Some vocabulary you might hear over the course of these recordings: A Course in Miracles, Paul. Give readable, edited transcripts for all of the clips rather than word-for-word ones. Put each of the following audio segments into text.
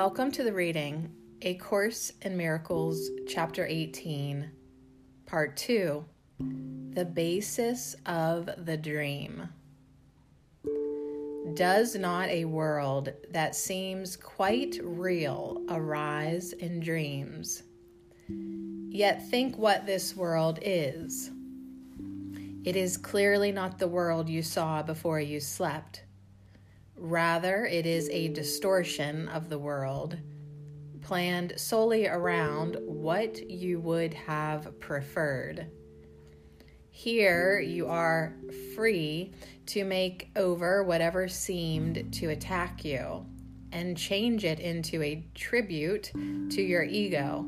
Welcome to the reading, A Course in Miracles, Chapter 18, Part 2, The Basis of the Dream. Does not a world that seems quite real arise in dreams? Yet think what this world is. It is clearly not the world you saw before you slept. Rather, it is a distortion of the world, planned solely around what you would have preferred. Here, you are free to make over whatever seemed to attack you and change it into a tribute to your ego,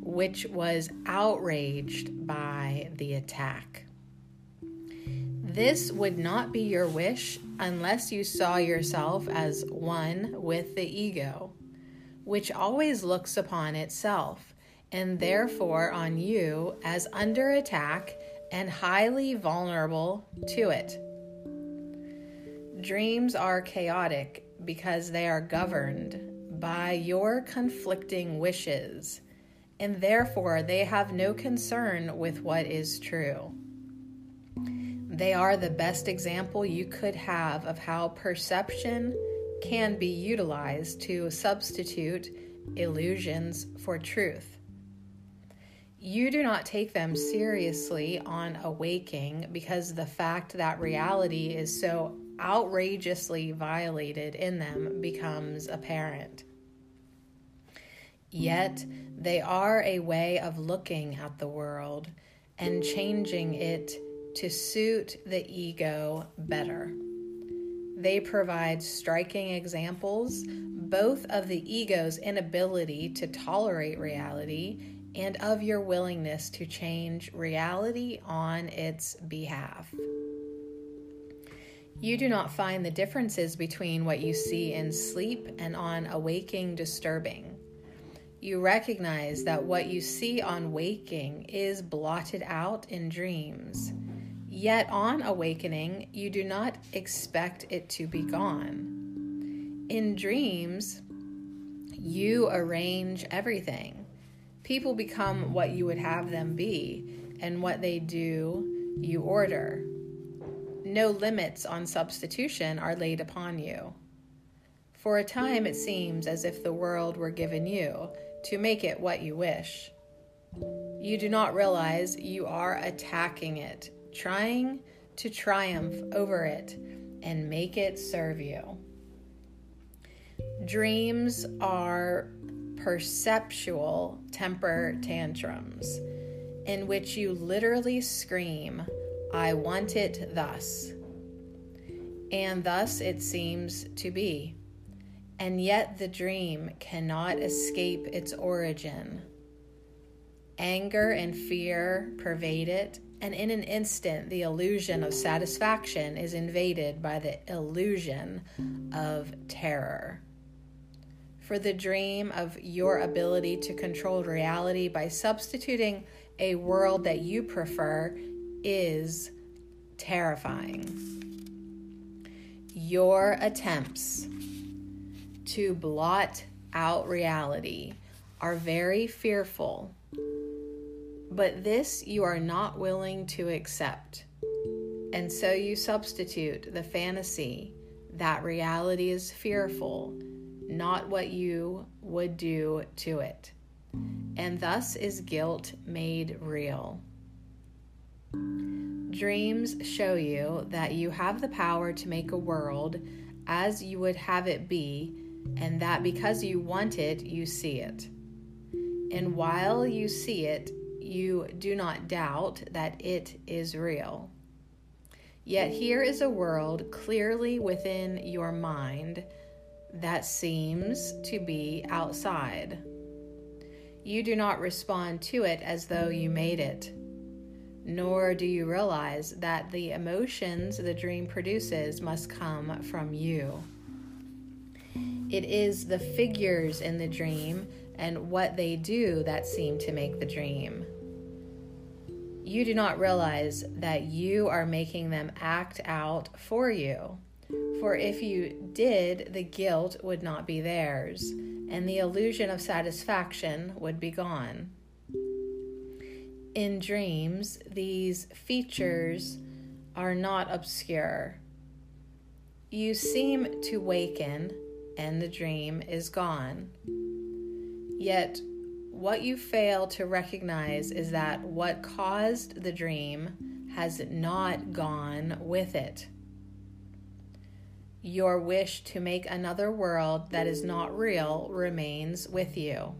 which was outraged by the attack. This would not be your wish unless you saw yourself as one with the ego, which always looks upon itself, and therefore on you as under attack and highly vulnerable to it. Dreams are chaotic because they are governed by your conflicting wishes, and therefore they have no concern with what is true. They are the best example you could have of how perception can be utilized to substitute illusions for truth. You do not take them seriously on awaking because the fact that reality is so outrageously violated in them becomes apparent. Yet they are a way of looking at the world and changing it to suit the ego better. They provide striking examples both of the ego's inability to tolerate reality and of your willingness to change reality on its behalf. You do not find the differences between what you see in sleep and on awaking disturbing. You recognize that what you see on waking is blotted out in dreams. Yet on awakening, you do not expect it to be gone. In dreams, you arrange everything. People become what you would have them be, and what they do, you order. No limits on substitution are laid upon you. For a time, it seems as if the world were given you to make it what you wish. You do not realize you are attacking it, trying to triumph over it and make it serve you. Dreams are perceptual temper tantrums in which you literally scream, "I want it thus," and thus it seems to be. And yet the dream cannot escape its origin. Anger and fear pervade it, and in an instant, the illusion of satisfaction is invaded by the illusion of terror. For the dream of your ability to control reality by substituting a world that you prefer is terrifying. Your attempts to blot out reality are very fearful. But this you are not willing to accept, and so you substitute the fantasy that reality is fearful, not what you would do to it, and thus is guilt made real. Dreams show you that you have the power to make a world as you would have it be, and that because you want it, you see it. And while you see it, you do not doubt that it is real. Yet here is a world clearly within your mind that seems to be outside. You do not respond to it as though you made it, nor do you realize that the emotions the dream produces must come from you. It is the figures in the dream and what they do that seem to make the dream. You do not realize that you are making them act out for you. For if you did, the guilt would not be theirs, and the illusion of satisfaction would be gone. In dreams, these features are not obscure. You seem to waken, and the dream is gone. Yet, what you fail to recognize is that what caused the dream has not gone with it. Your wish to make another world that is not real remains with you.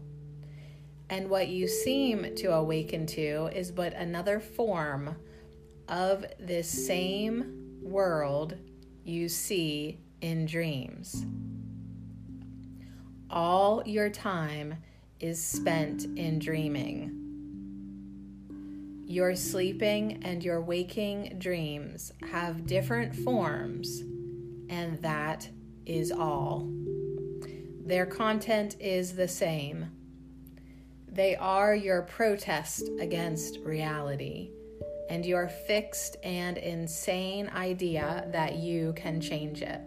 And what you seem to awaken to is but another form of this same world you see in dreams. All your time is spent in dreaming. Your sleeping and your waking dreams have different forms, and that is all. Their content is the same. They are your protest against reality and your fixed and insane idea that you can change it.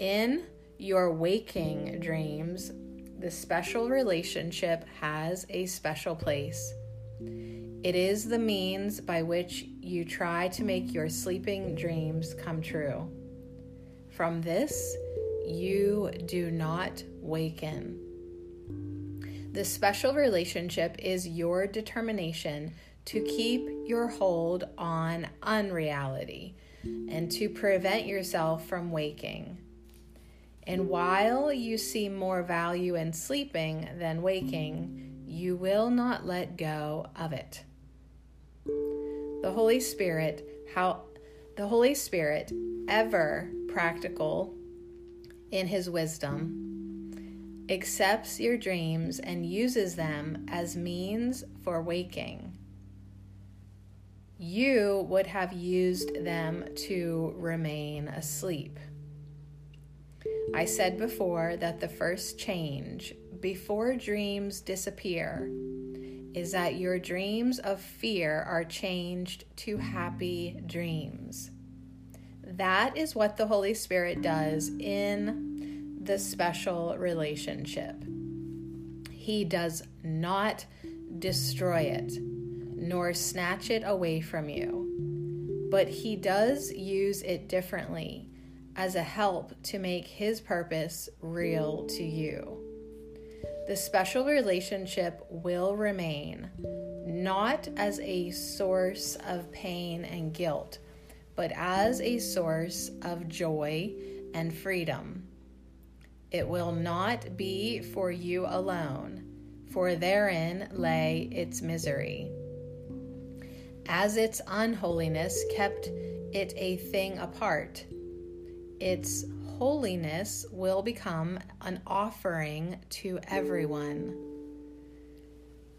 In your waking dreams, the special relationship has a special place. It is the means by which you try to make your sleeping dreams come true. From this, you do not waken. The special relationship is your determination to keep your hold on unreality and to prevent yourself from waking. And while you see more value in sleeping than waking, you will not let go of it. The Holy Spirit, ever practical in his wisdom, accepts your dreams and uses them as means for waking. You would have used them to remain asleep. I said before that the first change, before dreams disappear, is that your dreams of fear are changed to happy dreams. That is what the Holy Spirit does in the special relationship. He does not destroy it, nor snatch it away from you, but he does use it differently as a help to make his purpose real to you. The special relationship will remain, not as a source of pain and guilt, but as a source of joy and freedom. It will not be for you alone, for therein lay its misery. As its unholiness kept it a thing apart, its holiness will become an offering to everyone.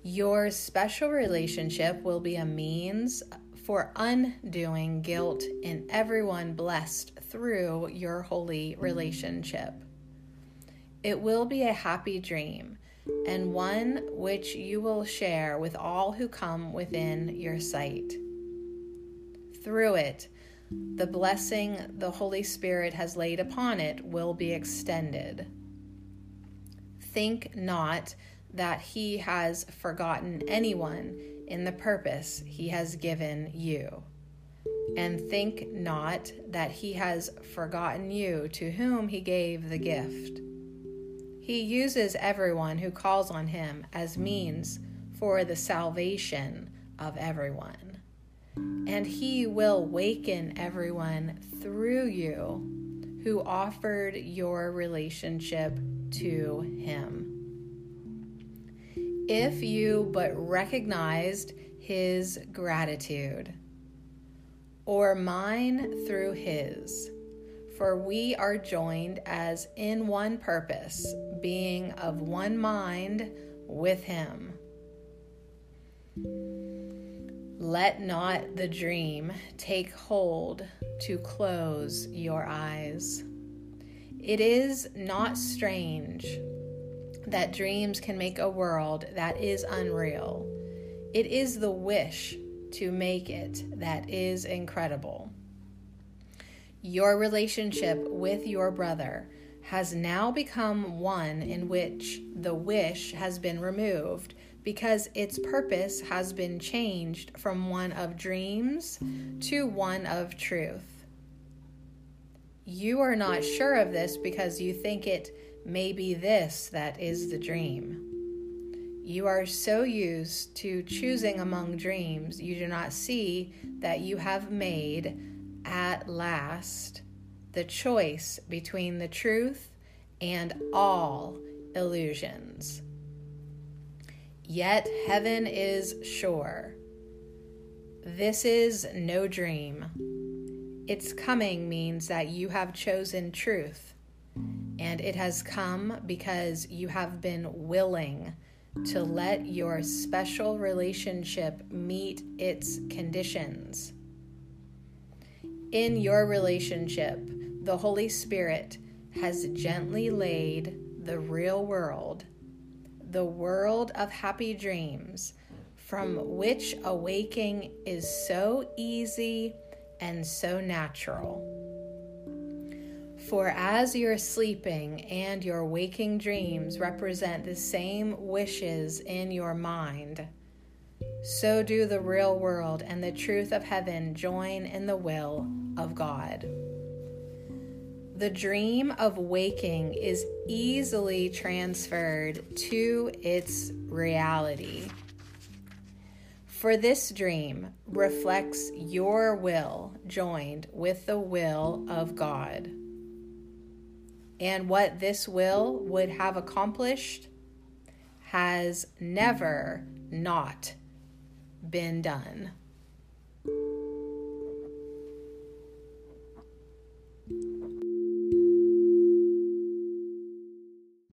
Your special relationship will be a means for undoing guilt in everyone blessed through your holy relationship. It will be a happy dream, and one which you will share with all who come within your sight. Through it, the blessing the Holy Spirit has laid upon it will be extended. Think not that he has forgotten anyone in the purpose he has given you, and think not that he has forgotten you to whom he gave the gift. He uses everyone who calls on him as means for the salvation of everyone. And he will waken everyone through you who offered your relationship to him. If you but recognized his gratitude, or mine through his, for we are joined as in one purpose, being of one mind with him. Let not the dream take hold to close your eyes. It is not strange that dreams can make a world that is unreal. It is the wish to make it that is incredible. Your relationship with your brother has now become one in which the wish has been removed because its purpose has been changed from one of dreams to one of truth. You are not sure of this because you think it may be this that is the dream. You are so used to choosing among dreams, you do not see that you have made, at last, the choice between the truth and all illusions. Yet heaven is sure. This is no dream. Its coming means that you have chosen truth, and it has come because you have been willing to let your special relationship meet its conditions. In your relationship, the Holy Spirit has gently laid the real world, the world of happy dreams, from which awaking is so easy and so natural. For as your sleeping and your waking dreams represent the same wishes in your mind, so do the real world and the truth of heaven join in the will of God. The dream of waking is easily transferred to its reality. For this dream reflects your will joined with the will of God. And what this will would have accomplished has never not been done.